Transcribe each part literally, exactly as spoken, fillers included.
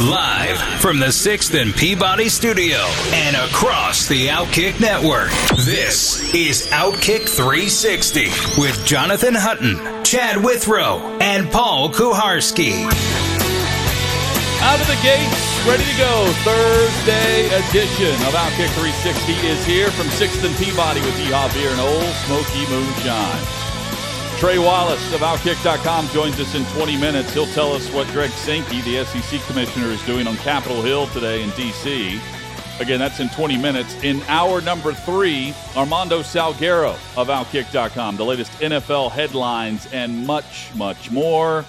Live from the sixth and Peabody Studio and across the Outkick Network, this is Outkick three sixty with Jonathan Hutton, Chad Withrow, and Paul Kuharski. Out of the gates, ready to go. Thursday edition of Outkick three sixty is here from sixth and Peabody with Yeehaw Beer and Old Smokey Moonshine. Trey Wallace of Outkick dot com joins us in twenty minutes. He'll tell us what Greg Sankey, the S E C commissioner, is doing on Capitol Hill today in D C Again, that's in twenty minutes. In hour number three, Armando Salguero of Outkick dot com, the latest N F L headlines and much, much more.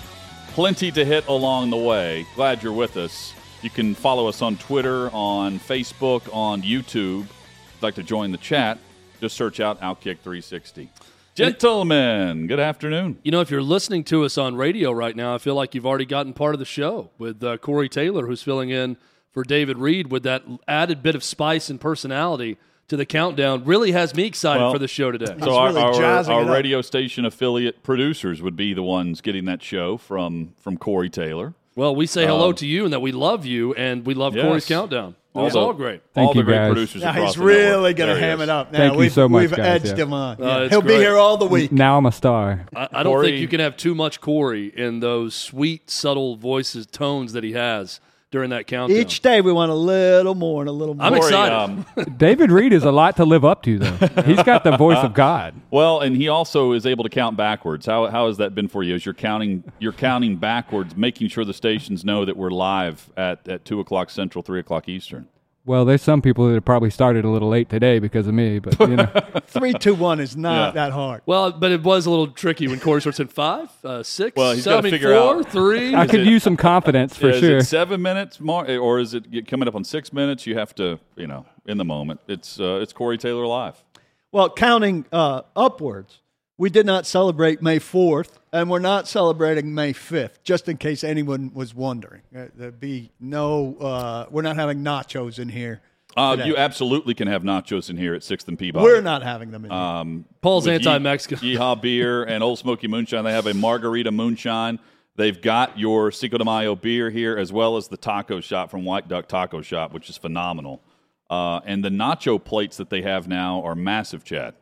Plenty to hit along the way. Glad you're with us. You can follow us on Twitter, on Facebook, on YouTube. If you'd like to join the chat, just search out Outkick three sixty. Gentlemen, good afternoon. You know, if you're listening to us on radio right now, I feel like you've already gotten part of the show with uh, Corey Taylor, who's filling in for David Reed with that added bit of spice and personality to the countdown. Really has me excited well, for the show today. So our, really our, our radio station affiliate producers would be the ones getting that show from, from Corey Taylor. Well, we say hello um, to you and that we love you, and we love yes. Corey's countdown. It's all great. Thank all you the great guys. Producers now he's really going to ham it up. Now. Thank we've, you so much, We've guys, edged yeah. him on. Uh, He'll great. be here all the week. Now I'm a star. I, I don't Corey. think you can have too much Corey in those sweet, subtle voices, tones that he has during that countdown. Each day we want a little more and a little more. I'm excited. Um, David Reed is a lot to live up to, though. He's got the voice of God. Well, and he also is able to count backwards. How how has that been for you? As you're counting, you're counting backwards, making sure the stations know that we're live at, at two o'clock Central, three o'clock Eastern. Well, there's some people that have probably started a little late today because of me, but you know, three, two, one is not yeah. that hard. Well, but it was a little tricky when Corey starts in five, uh, six, well, he's seven, figure four, out. three. I is could it, use some confidence for is sure. Is it seven minutes more, or is it coming up on six minutes? You have to, you know, in the moment. It's uh, it's Corey Taylor live. Well, counting uh, upwards, we did not celebrate May fourth, and we're not celebrating May fifth, just in case anyone was wondering. There'd be no, uh, we're not having nachos in here. Uh, you absolutely can have nachos in here at sixth and Peabody. We're not having them in here. Um, Paul's anti-Mexico. Ye- Yeehaw Beer and Old Smokey Moonshine. They have a margarita moonshine. They've got your Cinco de Mayo beer here, as well as the taco shop from White Duck Taco Shop, which is phenomenal. Uh, and the nacho plates that they have now are massive, Chad.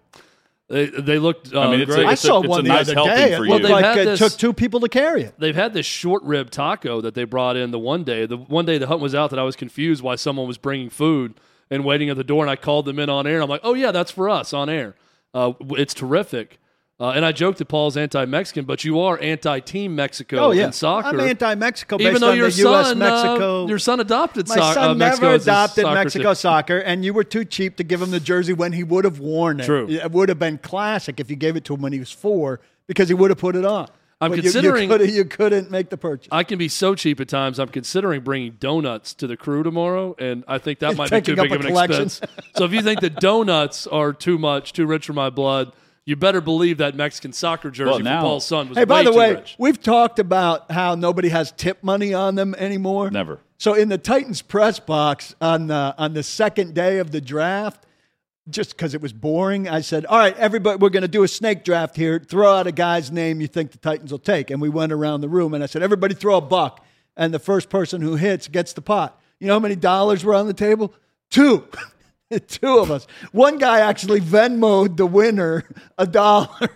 They they looked. Uh, I mean, it's great. A, it's I saw a, it's one a the nice other day. It looked like it this, took two people to carry it. They've had this short rib taco that they brought in the one day. The one day the hunt was out that I was confused why someone was bringing food and waiting at the door, and I called them in on air. And I'm like, oh yeah, that's for us on air. Uh, it's terrific. Uh, and I joked that Paul's anti-Mexican, but you are anti-Team Mexico oh, yeah. in soccer. I'm anti-Mexico based even though on your the U S son, Mexico. Uh, your son adopted soccer. My son uh, never adopted soccer Mexico team. Soccer, and you were too cheap to give him the jersey when he would have worn it. True. It would have been classic if you gave it to him when he was four because he would have put it on. I'm but considering you, you, could, you couldn't make the purchase. I can be so cheap at times. I'm considering bringing donuts to the crew tomorrow, and I think that He's might be too big of an collection. Expense. So if you think the donuts are too much, too rich for my blood, you better believe that Mexican soccer jersey well, now, for Paul's son was hey, way by the too way, rich. We've talked about how nobody has tip money on them anymore. Never. So in the Titans press box on the, on the second day of the draft, just because it was boring, I said, all right, everybody, we're going to do a snake draft here. Throw out a guy's name you think the Titans will take. And we went around the room, and I said, everybody throw a buck. And the first person who hits gets the pot. You know how many dollars were on the table? Two. Two of us. One guy actually Venmo'd the winner a dollar,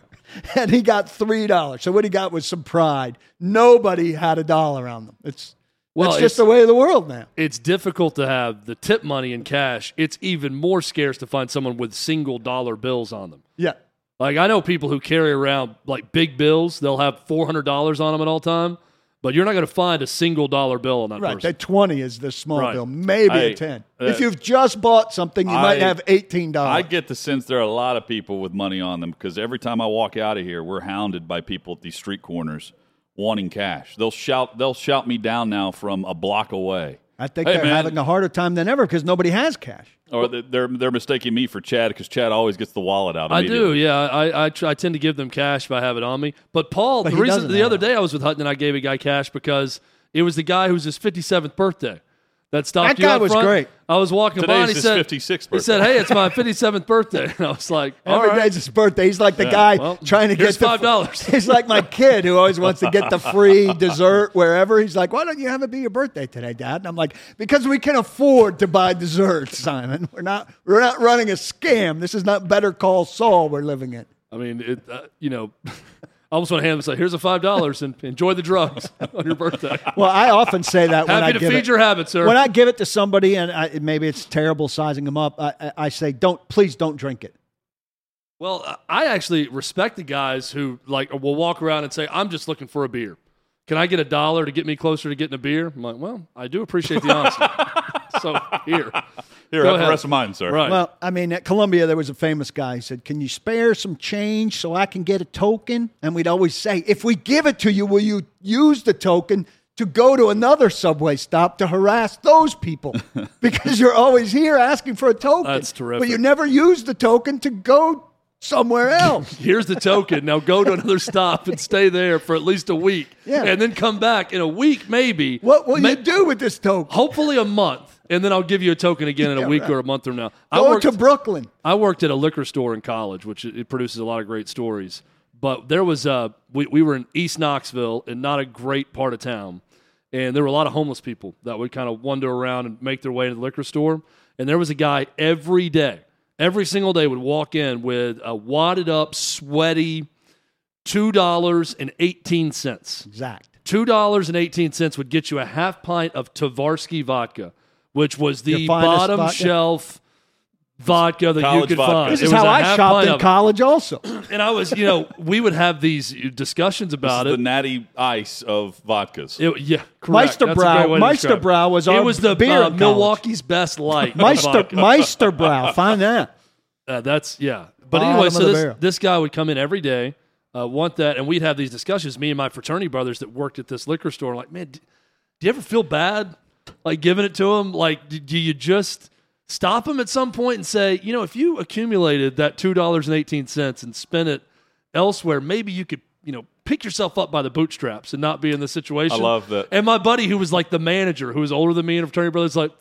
and he got three dollars. So what he got was some pride. Nobody had a dollar on them. It's well, it's just it's, the way of the world now. It's difficult to have the tip money in cash. It's even more scarce to find someone with single dollar bills on them. Yeah, like I know people who carry around like big bills. They'll have four hundred dollars on them at all time. But you're not going to find a single dollar bill on that right, person. Right, that twenty is the small right. bill, maybe I, a ten. Uh, if you've just bought something, you I, might have eighteen dollars. I get the sense there are a lot of people with money on them because every time I walk out of here, we're hounded by people at these street corners wanting cash. They'll shout, they'll shout me down now from a block away. I think hey, they're man. having a harder time than ever because nobody has cash. Or they're they're mistaking me for Chad because Chad always gets the wallet out. I do, yeah. I I, tr- I tend to give them cash if I have it on me. But Paul, but the reason the other it. day I was with Hutton and I gave a guy cash because it was the guy who's his fifty-seventh birthday. That stopped. That guy was front. great. I was walking Today's by and he said, fifty-sixth birthday. He said, hey, it's my fifty-seventh birthday. And I was like, all Every right. day's his birthday. He's like the yeah, guy well, trying to get the five dollars. He's like my kid who always wants to get the free dessert wherever. He's like, why don't you have it be your birthday today, Dad? And I'm like, because we can afford to buy desserts, Simon. We're not, we're not running a scam. This is not Better Call Saul we're living in. I mean, it, uh, you know... I almost want to hand them and say, here's a five dollars and enjoy the drugs on your birthday. Well, I often say that when Happy I give it. Happy to feed your habit, sir. When I give it to somebody, and I, maybe it's terrible sizing them up, I, I say, don't, please don't drink it. Well, I actually respect the guys who like will walk around and say, I'm just looking for a beer. Can I get a dollar to get me closer to getting a beer? I'm like, well, I do appreciate the honesty. So here. Here, have the rest of mine, sir. Right. Well, I mean, at Columbia, there was a famous guy. He said, can you spare some change so I can get a token? And we'd always say, if we give it to you, will you use the token to go to another subway stop to harass those people? Because you're always here asking for a token. That's terrific. But you never use the token to go somewhere else. Here's the token. Now go to another stop and stay there for at least a week. Yeah. And then come back in a week, maybe. What will may- you do with this token? Hopefully a month. And then I'll give you a token again in a yeah, week right. or a month from now. Go I worked, to Brooklyn. I worked at a liquor store in college, which it produces a lot of great stories. But there was a, we, we were in East Knoxville and not a great part of town. And there were a lot of homeless people that would kind of wander around and make their way to the liquor store. And there was a guy every day, every single day would walk in with a wadded up, sweaty two dollars and eighteen cents. Exact. two dollars and eighteen cents would get you a half pint of Tavarsky vodka, which was the bottom vodka. shelf vodka that college you could vodka. find. This is how I shopped in college also. And I was, you know, we would have these discussions about this is it. The natty ice of vodkas. It, yeah, correct. Meister Bräu, Meister Bräu was our beer. It was the beer uh, Milwaukee's Best Light. Meister, Meister Bräu, find that. Uh, that's, yeah. But anyway, bottom so this, this guy would come in every day, uh, want that, and we'd have these discussions, me and my fraternity brothers that worked at this liquor store, like, man, do, do you ever feel bad? Like giving it to him, like, do you just stop him at some point and say, you know, if you accumulated that two dollars and eighteen cents and spent it elsewhere, maybe you could, you know, pick yourself up by the bootstraps and not be in this situation. I love that. And my buddy who was like the manager, who was older than me and a fraternity brother, is like,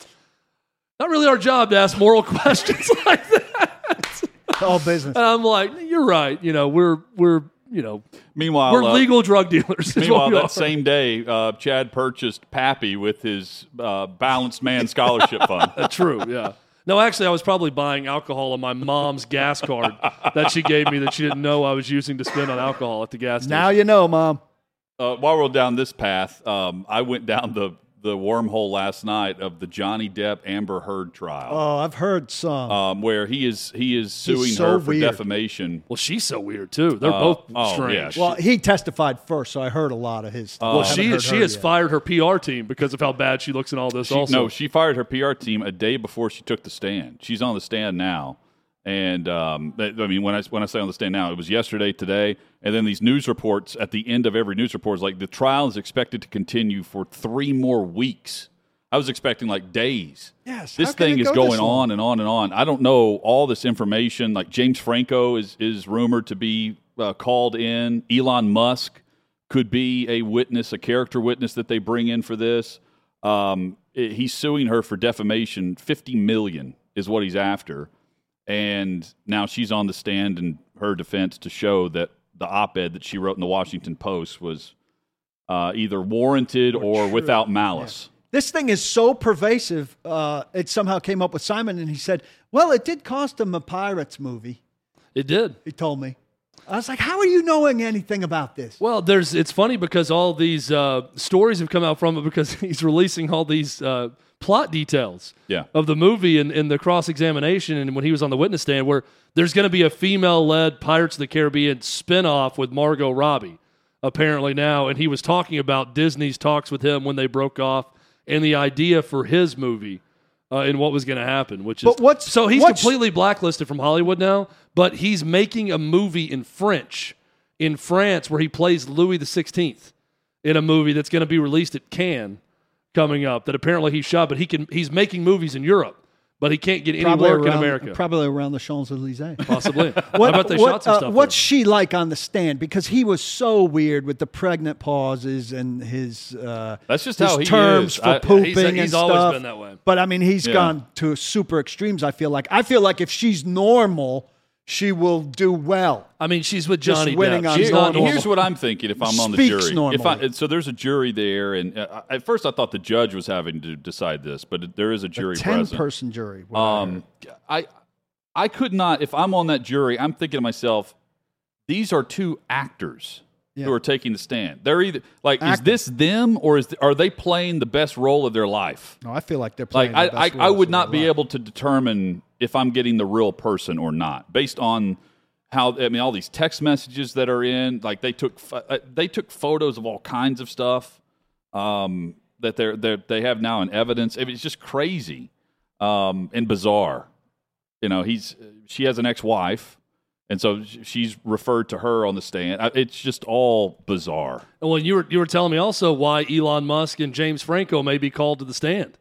not really our job to ask moral questions like that. It's all business. And I'm like, you're right. You know, we're, we're, you know, meanwhile, we're legal uh, drug dealers. Meanwhile, that are. same day, uh, Chad purchased Pappy with his uh, Balanced Man Scholarship Fund. Uh, true, yeah. No, actually, I was probably buying alcohol on my mom's gas card that she gave me that she didn't know I was using to spend on alcohol at the gas station. Now you know, Mom. Uh, while we're down this path, um, I went down the, the wormhole last night of the Johnny Depp Amber Heard trial. Oh, I've heard some. Um, where he is he is suing so her for weird. defamation. Well, she's so weird too. They're uh, both oh, strange. Yeah. Well, he testified first, so I heard a lot of his stuff. Well, she she has yet. fired her P R team because of how bad she looks in all this. She, also, no, she fired her P R team a day before she took the stand. She's on the stand now, and um, I mean, when I when I say on the stand now, it was yesterday, today. And then these news reports at the end of every news report is like the trial is expected to continue for three more weeks. I was expecting like days. Yes, this thing is going on and on and on. I don't know all this information. Like James Franco is is rumored to be uh, called in. Elon Musk could be a witness, a character witness that they bring in for this. Um, it, he's suing her for defamation. fifty million dollars is what he's after, and now she's on the stand in her defense to show that the op-ed that she wrote in the Washington Post was uh, either warranted or, or without malice. Yeah. This thing is so pervasive, uh, it somehow came up with Simon, and he said, well, it did cost him a Pirates movie. It did. He told me. I was like, how are you knowing anything about this? Well, there's. It's funny because all these uh, stories have come out from it because he's releasing all these uh, plot details yeah. of the movie and, and the cross-examination and when he was on the witness stand where there's going to be a female-led Pirates of the Caribbean spinoff with Margot Robbie, apparently now, and he was talking about Disney's talks with him when they broke off and the idea for his movie uh, and what was going to happen, which is but what's, so he's what's, completely blacklisted from Hollywood now, but he's making a movie in French, in France, where he plays Louis the sixteenth in a movie that's going to be released at Cannes. coming up that apparently he shot, but he can he's making movies in Europe, but he can't get any probably work around, in America. Probably around the Champs-Elysees. Possibly. What, I bet they what, shot some uh, stuff. What's there. She like on the stand? Because he was so weird with the pregnant pauses and his, uh, That's just his how he terms is. for I, pooping he's, he's and stuff. He's always been that way. But, I mean, he's yeah. gone to super extremes, I feel like. I feel like if she's normal, she will do well. I mean, she's with Johnny Depp. She's not normal. Here's what I'm thinking if I'm on the jury. If I, so there's a jury there, and uh, at first I thought the judge was having to decide this, but there is a jury present. A ten-person jury. Um, I, I could not, if I'm on that jury, I'm thinking to myself, these are two actors yeah. who are taking the stand. They're either, like, Act- is this them, or is the, are they playing the best role of their life? No, I feel like they're playing like, the I, best I, I would not be life. able to determine if I'm getting the real person or not, based on how, I mean, all these text messages that are in, like they took, they took photos of all kinds of stuff um, that they're, they're, they have now in evidence. It's just crazy um, and bizarre. You know, he's, she has an ex-wife, and so she's referred to her on the stand. It's just all bizarre. And well, you were, you were telling me also why Elon Musk and James Franco may be called to the stand.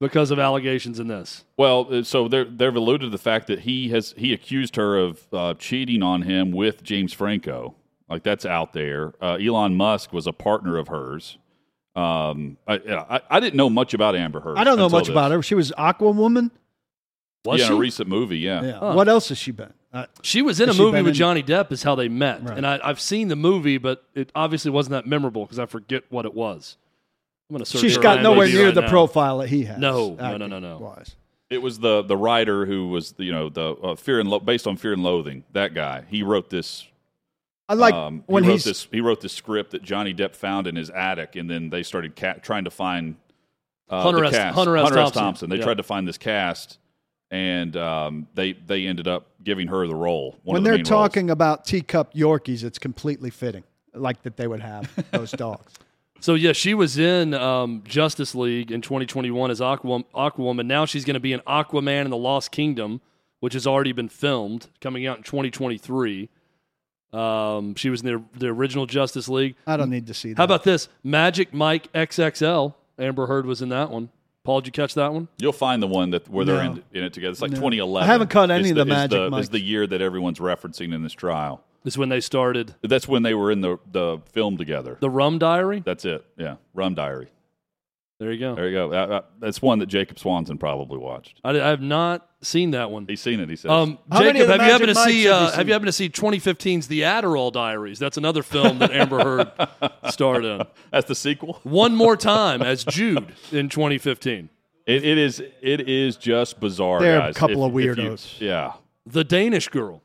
Because of allegations in this. Well, so they're, they've alluded to the fact that he has he accused her of uh, cheating on him with James Franco. Like, that's out there. Uh, Elon Musk was a partner of hers. Um, I, I I didn't know much about Amber Heard. I don't know much this. about her. She was Aquawoman? Was yeah, she? in a recent movie, yeah. yeah. Huh. What else has she been? Uh, she was in a movie with in... Johnny Depp is how they met. Right. And I, I've seen the movie, but it obviously wasn't that memorable because I forget what it was. She's got nowhere near right the now. profile that he has. No, no, no, no, no. Wise. It was the the writer who was, you know, the uh, Fear and Lo- based on Fear and Loathing. That guy, he wrote this. I like um, when he wrote he's, this. He wrote this script that Johnny Depp found in his attic, and then they started ca- trying to find uh, Hunter, the S- cast. Hunter S. Hunter S. Thompson. Thompson. They yeah. tried to find this cast, and um, they they ended up giving her the role. One when of the they're main talking roles. about teacup Yorkies, it's completely fitting, like that they would have those dogs. So, yeah, she was in um, Justice League in twenty twenty-one as Aquaman. Aquaman. Now she's going to be in Aquaman and the Lost Kingdom, which has already been filmed, coming out in twenty twenty-three. Um, she was in the, the original Justice League. I don't need to see that. How about this? Magic Mike X X L. Amber Heard was in that one. Paul, did you catch that one? You'll find the one that where no. they're in, in it together. It's like no. twenty eleven. I haven't caught any it's of the, the Magic Mike. It's the year that everyone's referencing in this trial. That's when they started. That's when they were in the, the film together. The Rum Diary? That's it. Yeah. Rum Diary. There you go. There you go. I, I, that's one that Jacob Swanson probably watched. I, I have not seen that one. He's seen it, he says. Um, Jacob, have you happened to see uh, have you happened to see twenty fifteen's The Adderall Diaries? That's another film that Amber Heard starred in. That's the sequel? One More Time as Jude in twenty fifteen. It, it is it is just bizarre, They're guys. They're a couple if, of weirdos. You, yeah. The Danish Girl.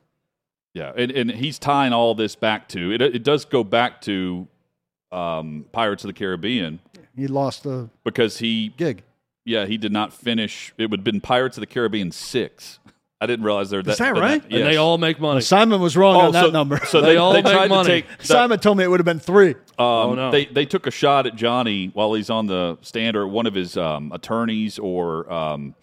Yeah, and, and he's tying all this back to it. It does go back to um, Pirates of the Caribbean. He lost the because he gig. Yeah, he did not finish. It would have been Pirates of the Caribbean six. I didn't realize there. Is that, that right? That, yes. And they all make money. Well, Simon was wrong oh, on so, that number. So they, they all they make tried money. To take the, Simon told me it would have been three. Um, oh no! They they took a shot at Johnny while he's on the stand, or one of his um, attorneys, or um,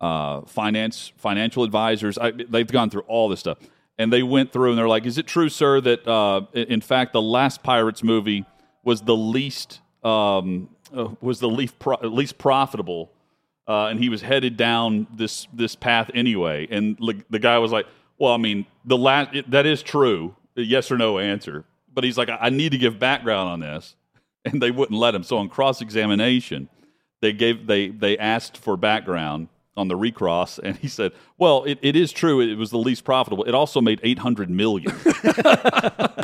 uh, finance financial advisors. I, they've gone through all this stuff. And they went through and they're like, is it true, sir, that uh, in fact the last Pirates movie was the least um, uh, was the least pro- least profitable, uh, and he was headed down this this path anyway. And le- the guy was like, well, I mean, the last it, that is true, a yes or no answer. But he's like, I-, I need to give background on this, and they wouldn't let him. So on cross examination, they gave they they asked for background on the recross, and he said, well, it, it is true. It was the least profitable. It also made eight hundred million dollars.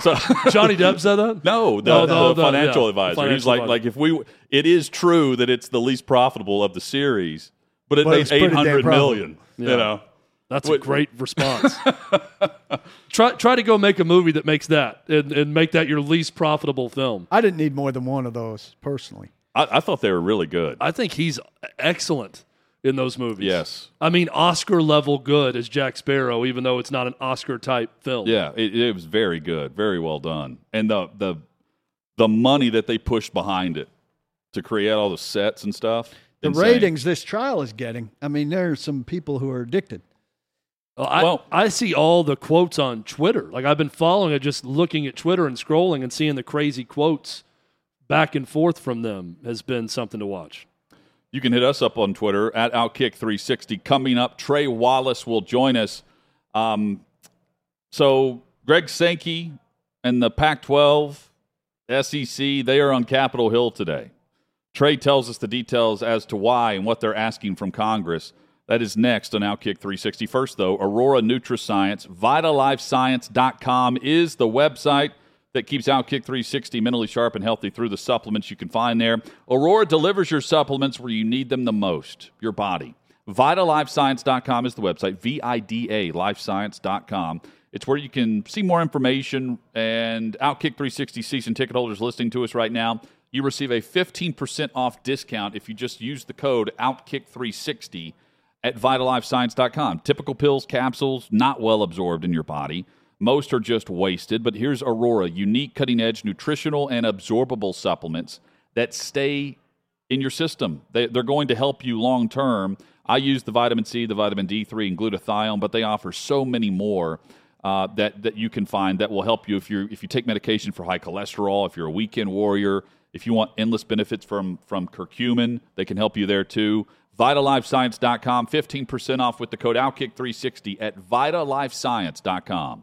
So, Johnny Depp said that? No, the, no, the, no, the no, financial no. advisor. Financial He's like, advisor. like if we, it is true that it's the least profitable of the series, but it well, made eight hundred million dollars. Yeah. You know, that's what, a great response. try try to go make a movie that makes that, and, and make that your least profitable film. I didn't need more than one of those personally. I, I thought they were really good. I think he's excellent in those movies. Yes. I mean, Oscar-level good as Jack Sparrow, even though it's not an Oscar-type film. Yeah, it, it was very good, very well done. And the the the money that they pushed behind it to create all the sets and stuff. The insane ratings this trial is getting. I mean, there are some people who are addicted. Well I, well, I see all the quotes on Twitter. Like, I've been following it, just looking at Twitter and scrolling and seeing the crazy quotes back and forth from them has been something to watch. You can hit us up on Twitter, at Outkick three sixty. Coming up, Trey Wallace will join us. Um, so Greg Sankey and the Pac twelve, S E C, they are on Capitol Hill today. Trey tells us the details as to why and what they're asking from Congress. That is next on Outkick three sixty. First, though, Aurora Nutriscience, Vita Life Science dot com is the website that keeps Outkick three sixty mentally sharp and healthy through the supplements you can find there. Aurora delivers your supplements where you need them the most, your body. Vita Life Science dot com is the website, V I D A, life science dot com. It's where you can see more information, and Outkick three sixty season ticket holders listening to us right now, you receive a fifteen percent off discount if you just use the code Outkick three sixty at Vita Life Science dot com. Typical pills, capsules, not well absorbed in your body. Most are just wasted, but here's Aurora, unique cutting-edge nutritional and absorbable supplements that stay in your system. They, they're going to help you long-term. I use the vitamin C, the vitamin D three, and glutathione, but they offer so many more uh, that, that you can find that will help you if you if you take medication for high cholesterol, if you're a weekend warrior, if you want endless benefits from, from curcumin, they can help you there too. Vita Life Science dot com, fifteen percent off with the code Outkick three sixty at Vita Life Science dot com.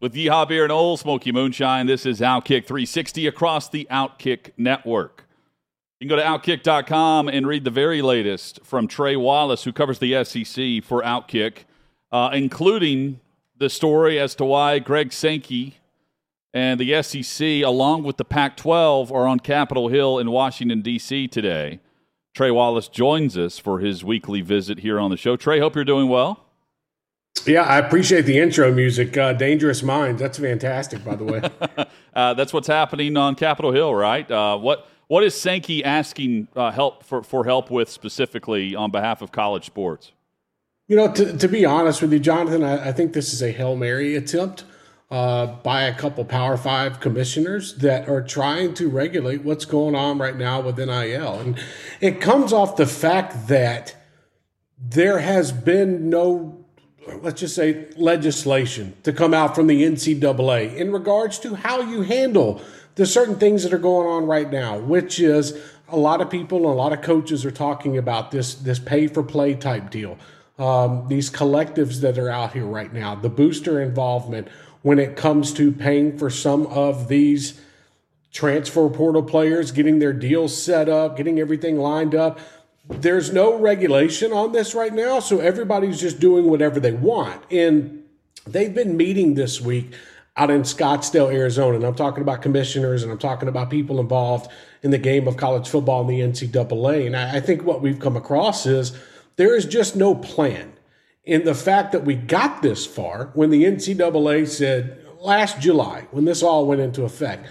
with Yeehaw Beer and Old Smokey Moonshine, this is Outkick three sixty across the Outkick Network. You can go to Outkick dot com and read the very latest from Trey Wallace, who covers the S E C for Outkick, uh, including the story as to why Greg Sankey and the S E C, along with the Pac twelve, are on Capitol Hill in Washington, D C today. Trey Wallace joins us for his weekly visit here on the show. Trey, hope you're doing well. Yeah, I appreciate the intro music. Uh, Dangerous Minds. That's fantastic, by the way. uh, that's what's happening on Capitol Hill, right? Uh, what What is Sankey asking uh, help for, for help with specifically on behalf of college sports? You know, to, to be honest with you, Jonathan, I, I think this is a Hail Mary attempt uh, by a couple Power Five commissioners that are trying to regulate what's going on right now with N I L. And it comes off the fact that there has been no, let's just say, legislation to come out from the N C double A in regards to how you handle the certain things that are going on right now, which is a lot of people, a lot of coaches are talking about this, this pay-for-play type deal. Um, these collectives that are out here right now, the booster involvement when it comes to paying for some of these transfer portal players, getting their deals set up, getting everything lined up. There's no regulation on this right now, so everybody's just doing whatever they want. And they've been meeting this week out in Scottsdale, Arizona, and I'm talking about commissioners and I'm talking about people involved in the game of college football in the N C double A. And I, I think what we've come across is there is just no plan in the fact that we got this far when the N C double A said last July, when this all went into effect,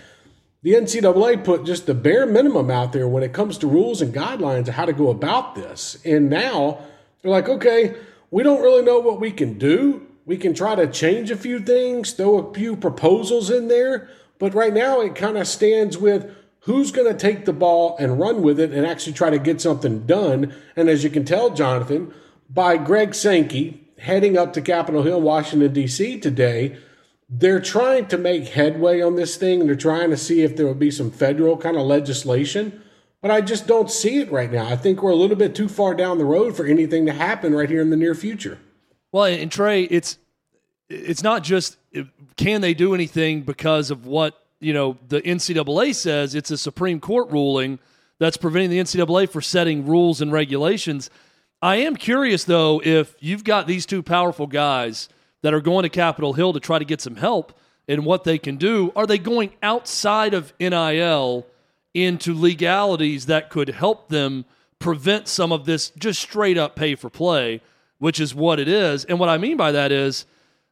the N C double A put just the bare minimum out there when it comes to rules and guidelines of how to go about this. And now they're like, okay, we don't really know what we can do. We can try to change a few things, throw a few proposals in there. But right now it kind of stands with, who's going to take the ball and run with it and actually try to get something done? And as you can tell, Jonathan, by Greg Sankey heading up to Capitol Hill, Washington, D C today. They're trying to make headway on this thing. They're trying to see if there would be some federal kind of legislation, but I just don't see it right now. I think we're a little bit too far down the road for anything to happen right here in the near future. Well, and Trey, it's it's not just can they do anything because of what, you know, the N C double A says. It's a Supreme Court ruling that's preventing the N C double A from setting rules and regulations. I am curious, though, if you've got these two powerful guys that are going to Capitol Hill to try to get some help in what they can do, are they going outside of N I L into legalities that could help them prevent some of this just straight-up pay-for-play, which is what it is? And what I mean by that is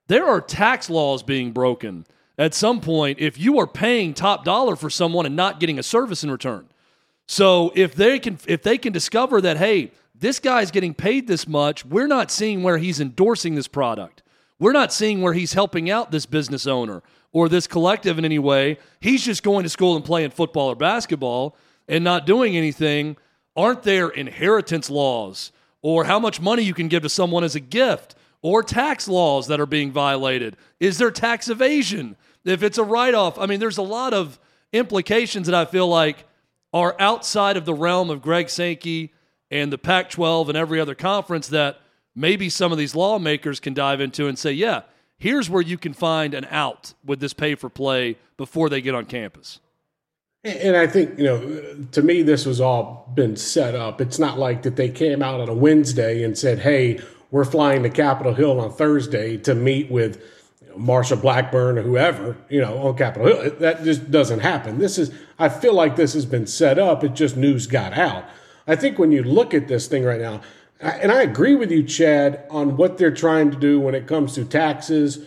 there are tax laws being broken. At some point, if you are paying top dollar for someone and not getting a service in return. So if they can if they can discover that, hey, this guy's getting paid this much, we're not seeing where he's endorsing this product. We're not seeing where he's helping out this business owner or this collective in any way. He's just going to school and playing football or basketball and not doing anything. Aren't there inheritance laws or how much money you can give to someone as a gift or tax laws that are being violated? Is there tax evasion if it's a write-off? I mean, there's a lot of implications that I feel like are outside of the realm of Greg Sankey and the Pac twelve and every other conference that maybe some of these lawmakers can dive into and say, yeah, here's where you can find an out with this pay-for-play before they get on campus. And I think, you know, to me, this was all been set up. It's not like that they came out on a Wednesday and said, hey, we're flying to Capitol Hill on Thursday to meet with Marsha Blackburn or whoever, you know, on Capitol Hill. That just doesn't happen. This is, I feel like this has been set up. It just news got out. I think when you look at this thing right now, and I agree with you, Chad, on what they're trying to do when it comes to taxes,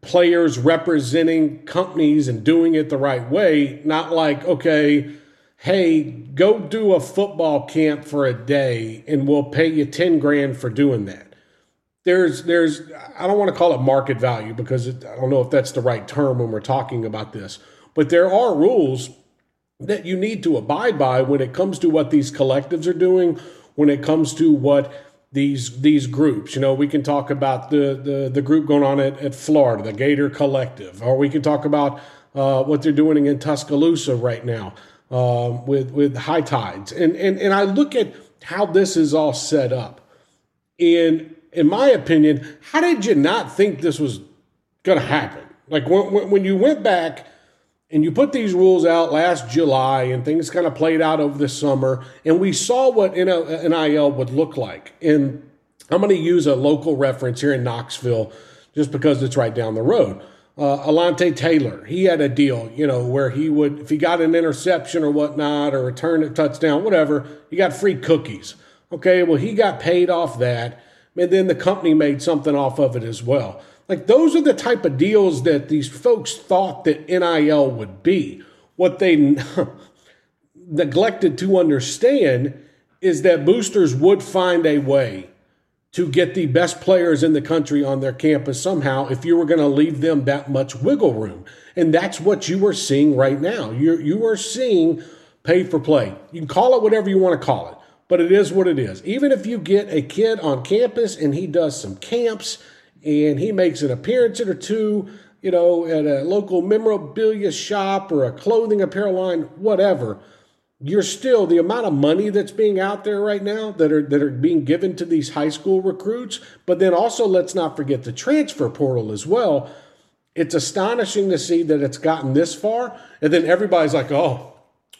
players representing companies and doing it the right way, not like, okay, hey, go do a football camp for a day and we'll pay you ten grand for doing that. There's, there's, I don't want to call it market value because it, I don't know if that's the right term when we're talking about this, but there are rules that you need to abide by when it comes to what these collectives are doing, when it comes to what these these groups, you know, we can talk about the the, the group going on at, at Florida, the Gator Collective, or we can talk about uh, what they're doing in Tuscaloosa right now uh, with with high tides, and and and I look at how this is all set up, and in my opinion, how did you not think this was going to happen? Like when when you went back and you put these rules out last July and things kind of played out over the summer, and we saw what N I L would look like. And I'm going to use a local reference here in Knoxville just because it's right down the road. Uh, Alante Taylor, he had a deal, you know, where he would, if he got an interception or whatnot or returned a touchdown, whatever, he got free cookies. Okay, well, he got paid off that, and then the company made something off of it as well. Like, those are the type of deals that these folks thought that N I L would be. What they neglected to understand is that boosters would find a way to get the best players in the country on their campus somehow if you were going to leave them that much wiggle room. And that's what you are seeing right now. You're, you are seeing pay for play. You can call it whatever you want to call it, but it is what it is. Even if you get a kid on campus and he does some camps and he makes an appearance or two, you know, at a local memorabilia shop or a clothing apparel line, whatever, you're still, the amount of money that's being out there right now that are that are being given to these high school recruits, but then also let's not forget the transfer portal as well. It's astonishing to see that it's gotten this far, and then everybody's like, oh,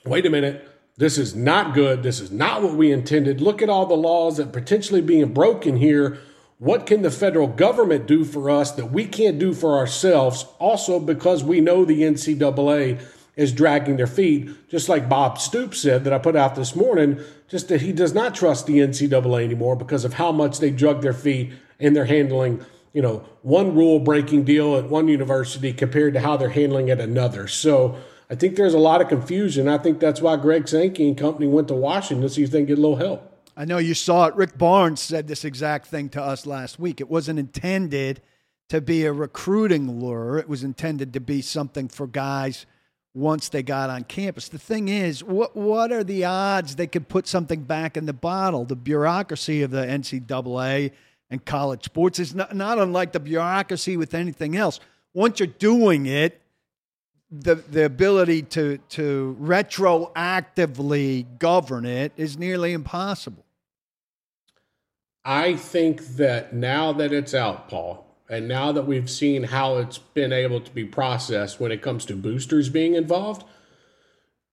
wait a minute, this is not good, this is not what we intended, look at all the laws that are potentially being broken here. What can the federal government do for us that we can't do for ourselves? Also, because we know the N C double A is dragging their feet, just like Bob Stoops said that I put out this morning, just that he does not trust the N C double A anymore because of how much they drug their feet and they're handling, you know, one rule-breaking deal at one university compared to how they're handling it at another. So I think there's a lot of confusion. I think that's why Greg Sankey and company went to Washington so you think get a little help. I know you saw it. Rick Barnes said this exact thing to us last week. It wasn't intended to be a recruiting lure. It was intended to be something for guys once they got on campus. The thing is, what what are the odds they could put something back in the bottle? The bureaucracy of the N C double A and college sports is not, not unlike the bureaucracy with anything else. Once you're doing it, the the ability to to retroactively govern it is nearly impossible. I think that now that it's out, Paul, and now that we've seen how it's been able to be processed when it comes to boosters being involved,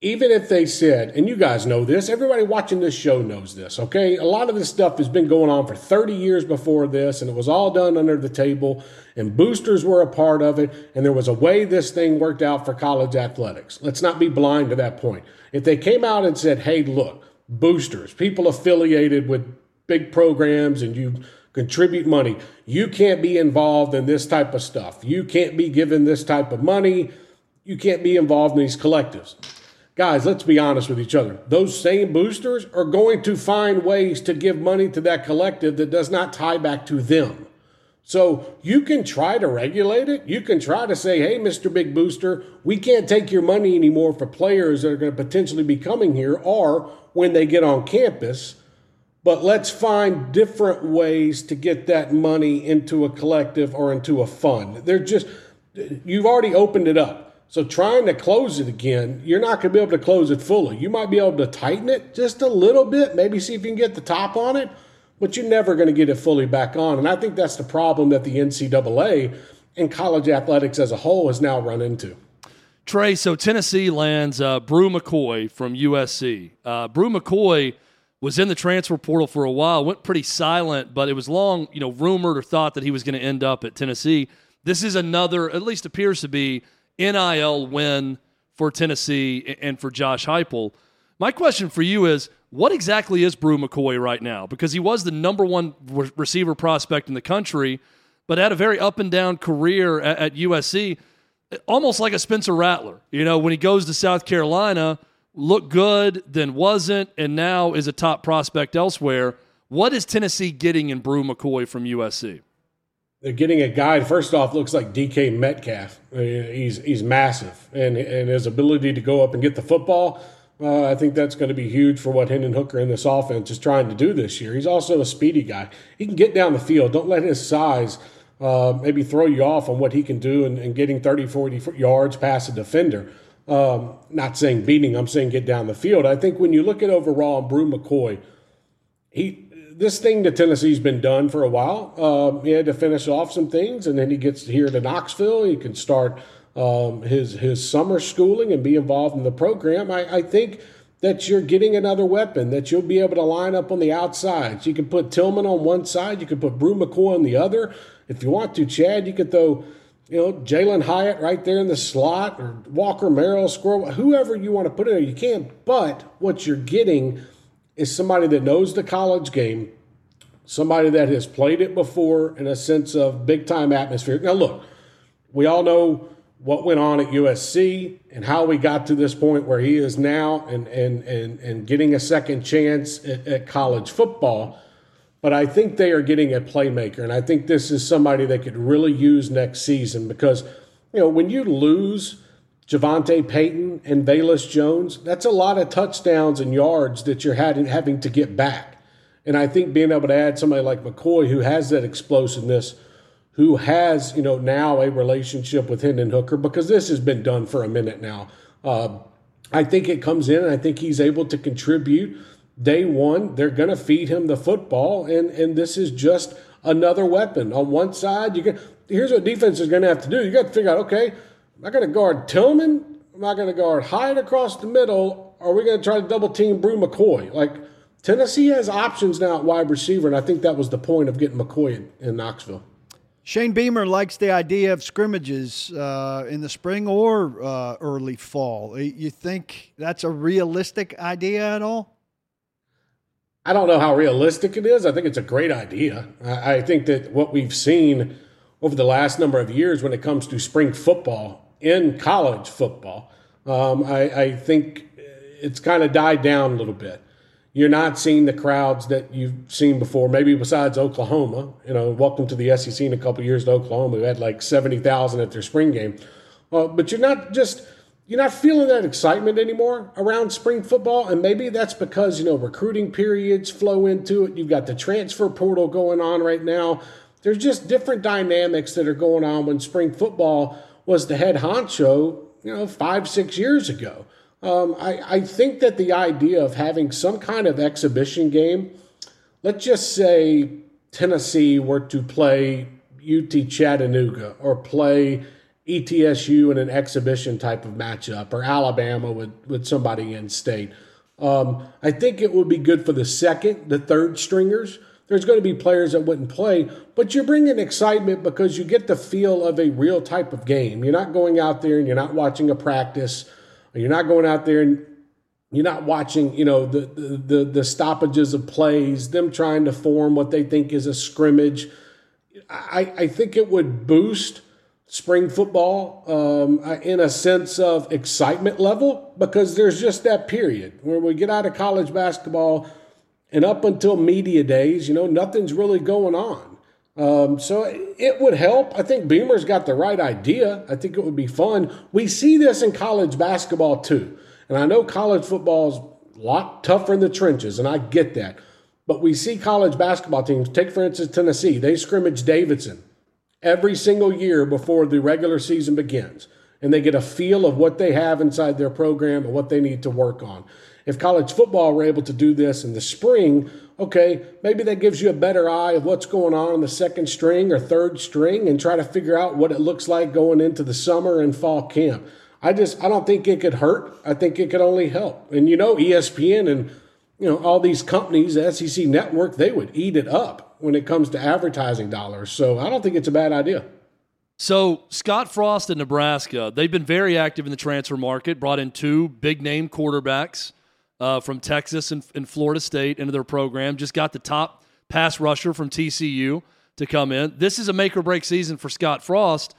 even if they said, and you guys know this, everybody watching this show knows this, okay? A lot of this stuff has been going on for thirty years before this, and it was all done under the table, and boosters were a part of it, and there was a way this thing worked out for college athletics. Let's not be blind to that point. If they came out and said, hey, look, boosters, people affiliated with big programs, and you contribute money, you can't be involved in this type of stuff. You can't be given this type of money. You can't be involved in these collectives. Guys, let's be honest with each other. Those same boosters are going to find ways to give money to that collective that does not tie back to them. So you can try to regulate it. You can try to say, hey, Mister Big Booster, we can't take your money anymore for players that are going to potentially be coming here or when they get on campus. But let's find different ways to get that money into a collective or into a fund. They're just, you've already opened it up. So trying to close it again, you're not going to be able to close it fully. You might be able to tighten it just a little bit, maybe see if you can get the top on it, but you're never going to get it fully back on. And I think that's the problem that the N C double A and college athletics as a whole has now run into. Trey, so Tennessee lands uh, Bru McCoy from U S C. Uh, Bru McCoy was in the transfer portal for a while, went pretty silent, but it was long, you know, rumored or thought that he was going to end up at Tennessee. This is another, at least appears to be, N I L win for Tennessee and for Josh Heupel. My question for you is, what exactly is Bru McCoy right now? Because he was the number one re- receiver prospect in the country, but had a very up and down career at, at U S C, almost like a Spencer Rattler. You know, when he goes to South Carolina, looked good, then wasn't, and now is a top prospect elsewhere. What is Tennessee getting in Bru McCoy from U S C? They're getting a guy, first off, looks like D K Metcalf. He's he's massive, and and his ability to go up and get the football, uh, I think that's going to be huge for what Hendon Hooker in this offense is trying to do this year. He's also a speedy guy. He can get down the field. Don't let his size uh, maybe throw you off on what he can do and, and getting thirty, forty yards past a defender. Um, not saying beating, I'm saying get down the field. I think when you look at overall Bru McCoy, he this thing to Tennessee's been done for a while. Um, he had to finish off some things, and then he gets here to Knoxville. He can start um, his his summer schooling and be involved in the program. I, I think that you're getting another weapon that you'll be able to line up on the outsides. You can put Tillman on one side. You can put Bru McCoy on the other. If you want to, Chad, you could throw – you know, Jalen Hyatt right there in the slot or Walker Merrill, Squirrel, whoever you want to put in there, you can. But what you're getting is somebody that knows the college game, somebody that has played it before in a sense of big-time atmosphere. Now, look, we all know what went on at U S C and how we got to this point where he is now and, and, and, and getting a second chance at, at college football. But I think they are getting a playmaker, and I think this is somebody they could really use next season because, you know, when you lose Javonte Payton and Velus Jones, that's a lot of touchdowns and yards that you're having to get back. And I think being able to add somebody like McCoy who has that explosiveness, who has, you know, now a relationship with Hendon Hooker because this has been done for a minute now. Uh, I think it comes in, and I think he's able to contribute. Day one, they're going to feed him the football, and, and this is just another weapon. On one side, you can, here's what defense is going to have to do. You got to figure out, okay, am I going to guard Tillman? Am I going to guard Hyatt across the middle? Or are we going to try to double-team Bru McCoy? Like, Tennessee has options now at wide receiver, and I think that was the point of getting McCoy in, in Knoxville. Shane Beamer likes the idea of scrimmages uh, in the spring or uh, early fall. You think that's a realistic idea at all? I don't know how realistic it is. I think it's a great idea. I think that what we've seen over the last number of years when it comes to spring football in college football, um, I, I think it's kind of died down a little bit. You're not seeing the crowds that you've seen before, maybe besides Oklahoma. You know, welcome to the S E C in a couple of years to Oklahoma, who had like seventy thousand at their spring game. Uh, but you're not just – you're not feeling that excitement anymore around spring football. And maybe that's because, you know, recruiting periods flow into it. You've got the transfer portal going on right now. There's just different dynamics that are going on when spring football was the head honcho, you know, five, six years ago. Um, I, I think that the idea of having some kind of exhibition game, let's just say Tennessee were to play U T Chattanooga or play E T S U in an exhibition type of matchup, or Alabama with, with somebody in state. Um, I think it would be good for the second, the third stringers. There's going to be players that wouldn't play, but you're bringing excitement because you get the feel of a real type of game. You're not going out there and you're not watching a practice. Or you're not going out there and you're not watching, you know, the, the, the stoppages of plays, them trying to form what they think is a scrimmage. I, I think it would boost spring football um, in a sense of excitement level, because there's just that period where we get out of college basketball and up until media days, you know, nothing's really going on. Um, so it would help. I think Beamer's got the right idea. I think it would be fun. We see this in college basketball too. And I know college football is a lot tougher in the trenches, and I get that. But we see college basketball teams, take for instance Tennessee, they scrimmage Davidson every single year before the regular season begins. And they get a feel of what they have inside their program and what they need to work on. If college football were able to do this in the spring, okay, maybe that gives you a better eye of what's going on in the second string or third string and try to figure out what it looks like going into the summer and fall camp. I just, I don't think it could hurt. I think it could only help. And, you know, E S P N and, you know, all these companies, the S E C network, they would eat it up when it comes to advertising dollars. So I don't think it's a bad idea. So Scott Frost in Nebraska, they've been very active in the transfer market, brought in two big-name quarterbacks uh, from Texas and, and Florida State into their program, just got the top pass rusher from T C U to come in. This is a make-or-break season for Scott Frost.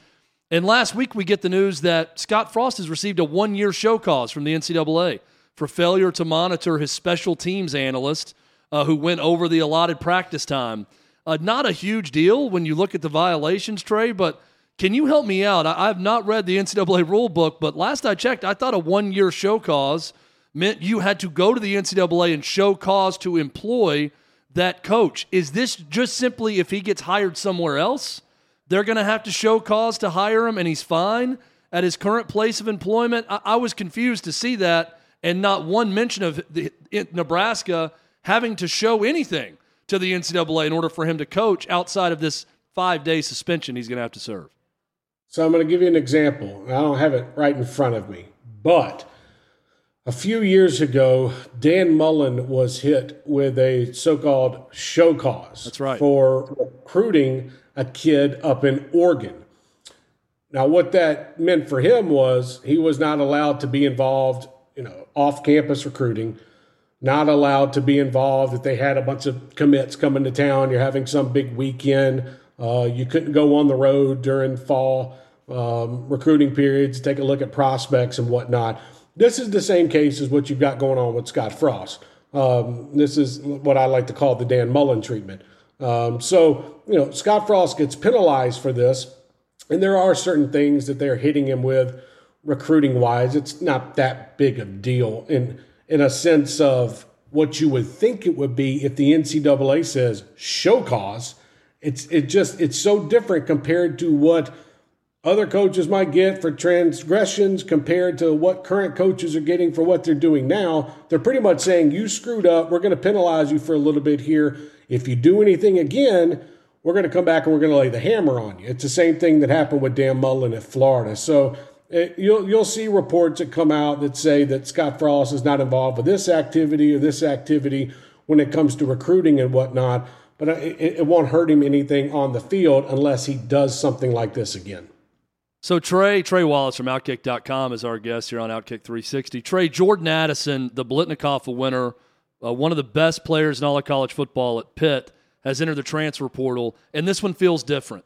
And last week we get the news that Scott Frost has received a one-year show cause from the N C double A for failure to monitor his special teams analyst uh, who went over the allotted practice time. Uh, not a huge deal when you look at the violations, Trey, but can you help me out? I- I've not read the N C double A rule book, but last I checked, I thought a one-year show cause meant you had to go to the N C double A and show cause to employ that coach. Is this just simply if he gets hired somewhere else, they're going to have to show cause to hire him and he's fine at his current place of employment? I, I was confused to see that. And not one mention of the, Nebraska having to show anything to the N C double A in order for him to coach outside of this five-day suspension he's going to have to serve. So I'm going to give you an example. I don't have it right in front of me. But a few years ago, Dan Mullen was hit with a so-called show cause. That's right. For recruiting a kid up in Oregon. Now, what that meant for him was he was not allowed to be involved you know, off-campus recruiting, not allowed to be involved. If they had a bunch of commits coming to town, you're having some big weekend, uh, you couldn't go on the road during fall um, recruiting periods, take a look at prospects and whatnot. This is the same case as what you've got going on with Scott Frost. Um, this is what I like to call the Dan Mullen treatment. Um, so, you know, Scott Frost gets penalized for this, and there are certain things that they're hitting him with recruiting-wise. It's not that big of a deal in, in a sense of what you would think it would be if the N C double A says show cause. It's it just it's so different compared to what other coaches might get for transgressions compared to what current coaches are getting for what they're doing now. They're pretty much saying, you screwed up. We're going to penalize you for a little bit here. If you do anything again, we're going to come back and we're going to lay the hammer on you. It's the same thing that happened with Dan Mullen in Florida. So It, you'll you'll see reports that come out that say that Scott Frost is not involved with this activity or this activity when it comes to recruiting and whatnot, but it, it won't hurt him anything on the field unless he does something like this again. So Trey, Trey Wallace from Outkick dot com is our guest here on Outkick three sixty. Trey, Jordan Addison, the Biletnikoff winner, uh, one of the best players in all of college football at Pitt, has entered the transfer portal, and this one feels different.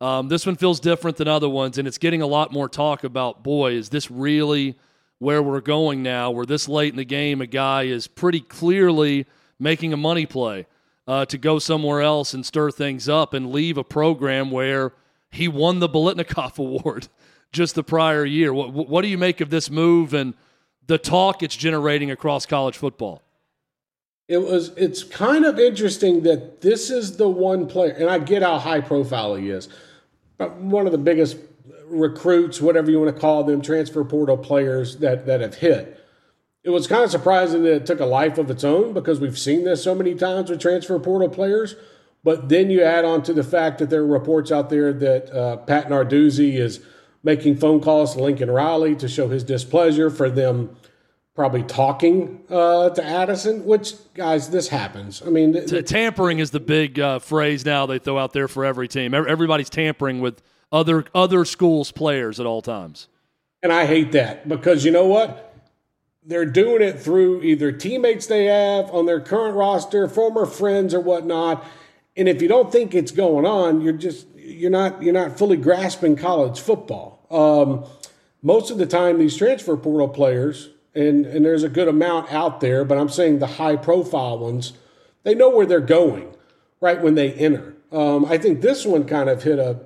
Um, this one feels different than other ones, and it's getting a lot more talk about, boy, is this really where we're going now? We're this late in the game. A guy is pretty clearly making a money play uh, to go somewhere else and stir things up and leave a program where he won the Biletnikoff Award just the prior year. What, what do you make of this move and the talk it's generating across college football? It was, it's kind of interesting that this is the one player, and I get how high profile he is, but one of the biggest recruits, whatever you want to call them, transfer portal players that, that have hit. It was kind of surprising that it took a life of its own because we've seen this so many times with transfer portal players. But then you add on to the fact that there are reports out there that uh, Pat Narduzzi is making phone calls to Lincoln Riley to show his displeasure for them probably talking uh, to Addison, which, guys, this happens. I mean, th- T- tampering is the big uh, phrase now they throw out there for every team. Everybody's tampering with other other schools' players at all times. And I hate that because you know what? They're doing it through either teammates they have on their current roster, former friends or whatnot. And if you don't think it's going on, you're just you're not you're not fully grasping college football. Um, most of the time, these transfer portal players, and, and there's a good amount out there, but I'm saying the high-profile ones, they know where they're going right when they enter. Um, I think this one kind of hit a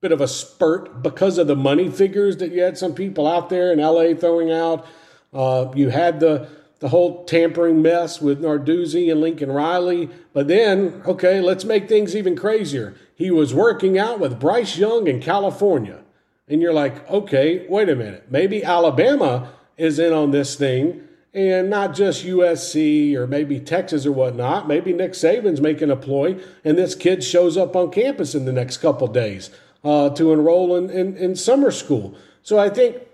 bit of a spurt because of the money figures that you had some people out there in L A throwing out. Uh, you had the the whole tampering mess with Narduzzi and Lincoln Riley. But then, okay, let's make things even crazier. He was working out with Bryce Young in California. And you're like, okay, wait a minute. Maybe Alabama is in on this thing and not just U S C or maybe Texas or whatnot. Maybe Nick Saban's making a ploy and this kid shows up on campus in the next couple days uh, to enroll in, in, in summer school. So I think –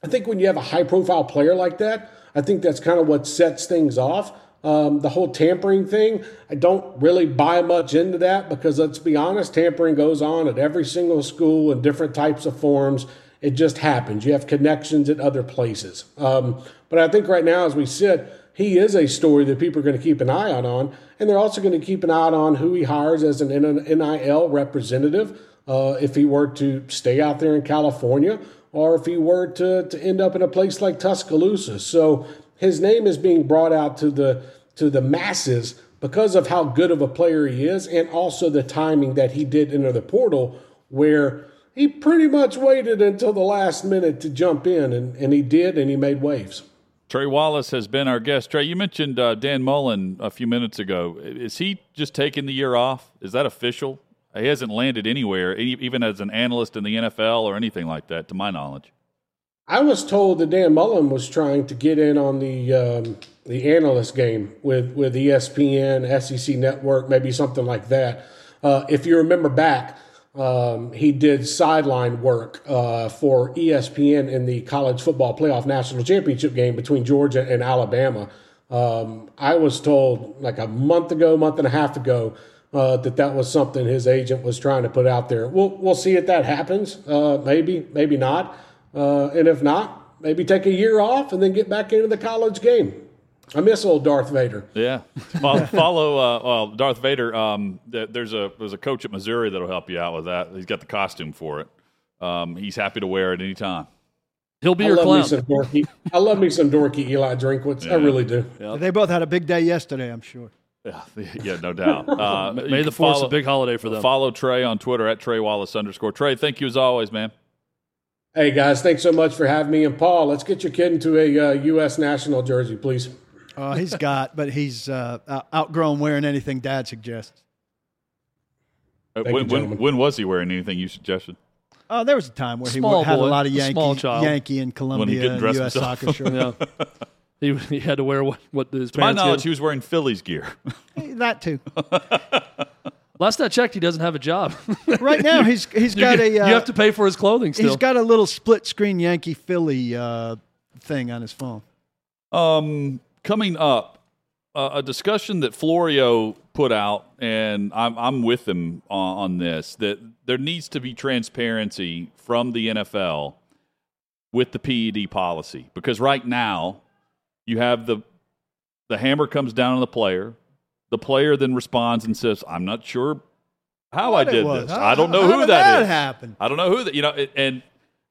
I think when you have a high-profile player like that, I think that's kind of what sets things off. Um, the whole tampering thing, I don't really buy much into that because, let's be honest, tampering goes on at every single school in different types of forms. It just happens. You have connections at other places. Um, but I think right now as we sit, he is a story that people are going to keep an eye out on, and they're also going to keep an eye out on who he hires as an N I L representative uh, if he were to stay out there in California or if he were to, to end up in a place like Tuscaloosa. So his name is being brought out to the to the masses because of how good of a player he is and also the timing that he did enter the portal where he pretty much waited until the last minute to jump in, and, and he did, and he made waves. Trey Wallace has been our guest. Trey, you mentioned uh, Dan Mullen a few minutes ago. Is he just taking the year off? Is that official? He hasn't landed anywhere, even as an analyst in the N F L or anything like that, to my knowledge. I was told that Dan Mullen was trying to get in on the um, the analyst game with, with E S P N, S E C Network, maybe something like that. Uh, if you remember back, um, he did sideline work uh, for E S P N in the college football playoff national championship game between Georgia and Alabama. Um, I was told like a month ago, month and a half ago, Uh, that that was something his agent was trying to put out there. We'll we'll see if that happens. Uh, maybe, maybe not. Uh, and if not, maybe take a year off and then get back into the college game. I miss old Darth Vader. Yeah. Well, follow uh, well, Darth Vader. Um, there's a there's a coach at Missouri that'll help you out with that. He's got the costume for it. Um, he's happy to wear it any time. He'll be I your love clown. Me some dorky, I love me some dorky Eli Drinkwitz. Yeah. I really do. Yep. They both had a big day yesterday, I'm sure. Yeah, yeah, no doubt. Uh, May the fourth is a big holiday for them. Follow Trey on Twitter at Trey Wallace underscore. Trey, thank you as always, man. Hey, guys, thanks so much for having me. And, Paul, let's get your kid into a uh, U S national jersey, please. Uh, he's got, but he's uh, outgrown wearing anything Dad suggests. Uh, when, you, when, when was he wearing anything you suggested? Oh, uh, there was a time where small he had boy, a lot of Yankee, Yankee and Columbia and U S himself. Soccer shirts. Yeah. He, he had to wear what, what his parents did. To my knowledge, did. He was wearing Phillies gear. That too. Last I checked, he doesn't have a job. Right now, he's he's got you, a... Uh, you have to pay for his clothing still. He's got a little split-screen Yankee Philly uh, thing on his phone. Um, coming up, uh, a discussion that Florio put out, and I'm, I'm with him on, on this, that there needs to be transparency from the N F L with the P E D policy. Because right now... You have the the hammer comes down on the player. The player then responds and says, "I'm not sure how what I did this. How, I don't know how, who how did that, that is. Happened. I don't know who that. You know." And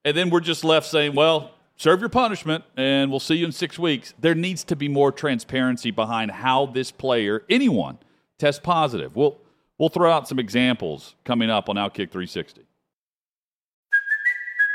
and then we're just left saying, "Well, serve your punishment, and we'll see you in six weeks." There needs to be more transparency behind how this player, anyone, tests positive. We'll we'll throw out some examples coming up on Outkick three sixty.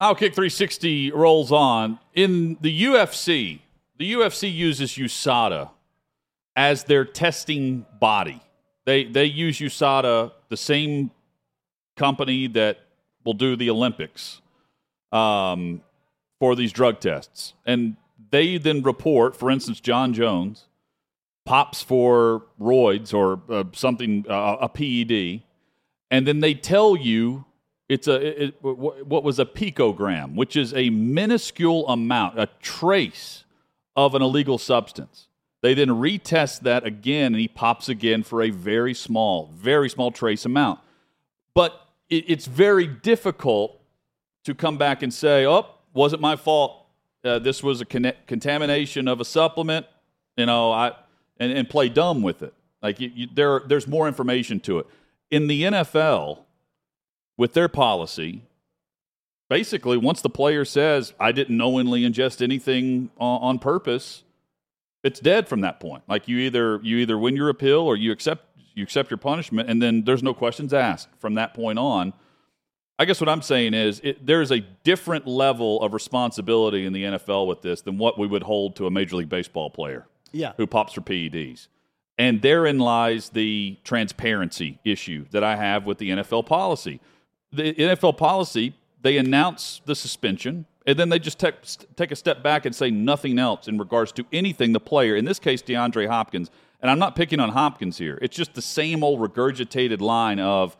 Outkick three sixty rolls on. In the U F C, the U F C uses U S A D A as their testing body. They they use U S A D A, the same company that will do the Olympics, um, for these drug tests. And they then report, for instance, John Jones pops for roids or uh, something, uh, a P E D, and then they tell you, It's a it, what was a picogram, which is a minuscule amount, a trace of an illegal substance. They then retest that again, and he pops again for a very small, very small trace amount. But it, it's very difficult to come back and say, oh, wasn't my fault. Uh, this was a con- contamination of a supplement, you know, I and, and play dumb with it. Like you, you, there, there's more information to it. In the N F L, with their policy, basically, once the player says, I didn't knowingly ingest anything on, on purpose, it's dead from that point. Like you either you either win your appeal or you accept you accept your punishment, and then there's no questions asked from that point on. I guess what I'm saying is it, there is a different level of responsibility in the N F L with this than what we would hold to a Major League Baseball player, yeah, who pops for P E Ds. And therein lies the transparency issue that I have with the N F L policy. The N F L policy, they announce the suspension, and then they just take, take a step back and say nothing else in regards to anything the player, in this case DeAndre Hopkins, and I'm not picking on Hopkins here. It's just the same old regurgitated line of,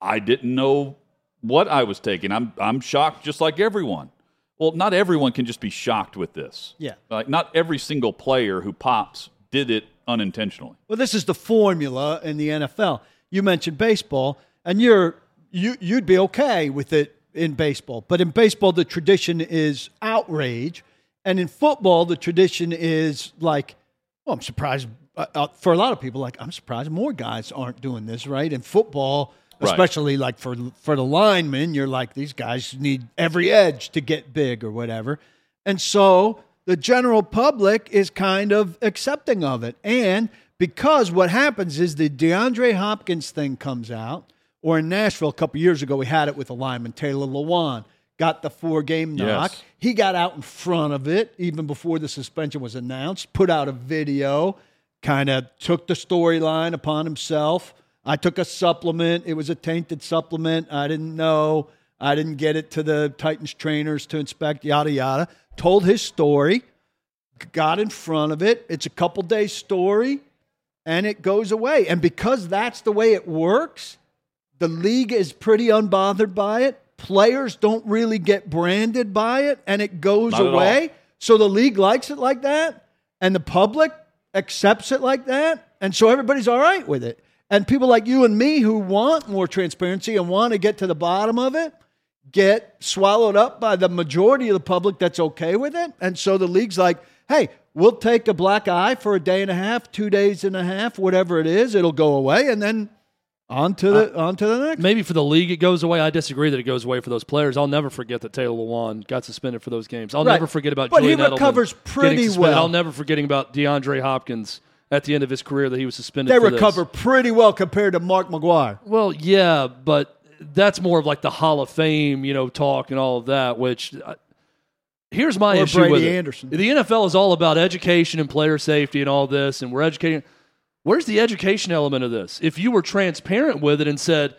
I didn't know what I was taking. I'm I'm shocked just like everyone. Well, not everyone can just be shocked with this. Yeah. Like not every single player who pops did it unintentionally. Well, this is the formula in the N F L. You mentioned baseball, and you're... You, you'd be okay with it in baseball. But in baseball, the tradition is outrage. And in football, the tradition is like, well, I'm surprised. Uh, for a lot of people, like, I'm surprised more guys aren't doing this, right? In football, right, especially like for, for the linemen, you're like, these guys need every edge to get big or whatever. And so the general public is kind of accepting of it. And because what happens is the DeAndre Hopkins thing comes out. Or in Nashville a couple of years ago, we had it with a lineman, Taylor Lewan, got the four-game knock. Yes. He got out in front of it even before the suspension was announced, put out a video, kind of took the storyline upon himself. I took a supplement. It was a tainted supplement. I didn't know. I didn't get it to the Titans trainers to inspect, yada, yada. Told his story, got in front of it. It's a couple-day story, and it goes away. And because that's the way it works, the league is pretty unbothered by it. Players don't really get branded by it, and it goes Not away. So the league likes it like that, and the public accepts it like that, and so everybody's all right with it. And people like you and me who want more transparency and want to get to the bottom of it get swallowed up by the majority of the public that's okay with it. And so the league's like, hey, we'll take a black eye for a day and a half, two days and a half, whatever it is. It'll go away, and then On to the uh, on to the next. Maybe for the league it goes away. I disagree that it goes away for those players. I'll never forget that Taylor Lewan got suspended for those games. I'll right. never forget about. But Julian he recovers Edelman pretty well. I'll never forgetting about DeAndre Hopkins at the end of his career that he was suspended. They for recover this. pretty well compared to Mark McGwire. Well, yeah, but that's more of like the Hall of Fame, you know, talk and all of that. Which I, here's my or issue Brady with it. Anderson. The N F L is all about education and player safety and all this, and we're educating. Where's the education element of this? If you were transparent with it and said,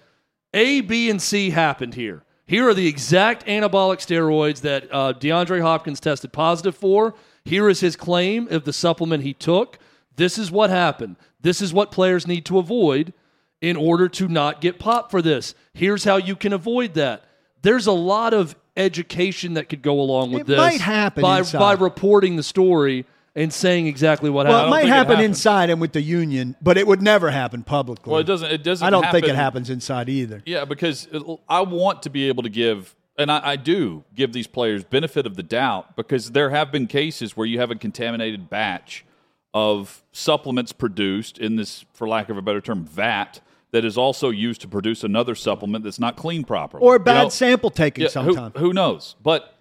A, B, and C happened here. Here are the exact anabolic steroids that uh, DeAndre Hopkins tested positive for. Here is his claim of the supplement he took. This is what happened. This is what players need to avoid in order to not get popped for this. Here's how you can avoid that. There's a lot of education that could go along with it this. It might happen by, by reporting the story and saying exactly what well, happened. Well, it might happen it inside and with the union, but it would never happen publicly. Well, it doesn't. It doesn't. I don't happen. think it happens inside either. Yeah, because it, I want to be able to give And I, I do give these players benefit of the doubt, because there have been cases where you have a contaminated batch of supplements produced in this, for lack of a better term, vat that is also used to produce another supplement that's not cleaned properly. Or bad you know, sample taking yeah, sometimes. Who, who knows? But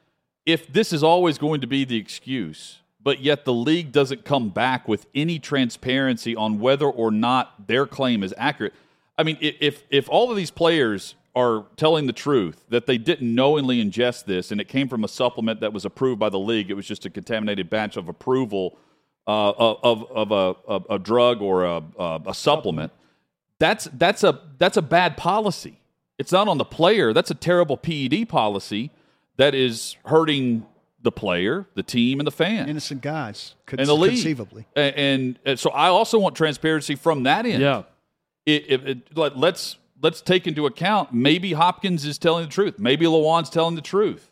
if this is always going to be the excuse, but yet the league doesn't come back with any transparency on whether or not their claim is accurate. I mean, if if all of these players are telling the truth, that they didn't knowingly ingest this and it came from a supplement that was approved by the league, it was just a contaminated batch of approval uh, of of a, of a drug or a, a supplement, that's that's a that's a bad policy. It's not on the player. That's a terrible P E D policy that is hurting the player, the team, and the fan. Innocent guys, con- and the league. Conceivably. And, and, and so I also want transparency from that end. Yeah. It, it, it, let, let's let's take into account, maybe Hopkins is telling the truth. Maybe Lewan's telling the truth.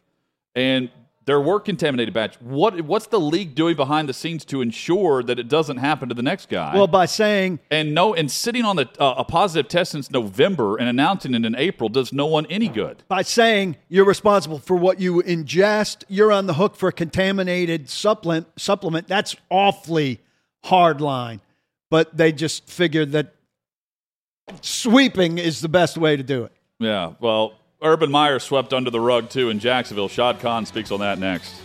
And there were contaminated batches. What, what's the league doing behind the scenes to ensure that it doesn't happen to the next guy? Well, by saying... And no, and sitting on the, uh, a positive test since November and announcing it in April does no one any good. By saying you're responsible for what you ingest, you're on the hook for a contaminated supplement. supplement That's awfully hard line. But they just figured that sweeping is the best way to do it. Yeah, well, Urban Meyer swept under the rug, too, in Jacksonville. Shad Khan speaks on that next.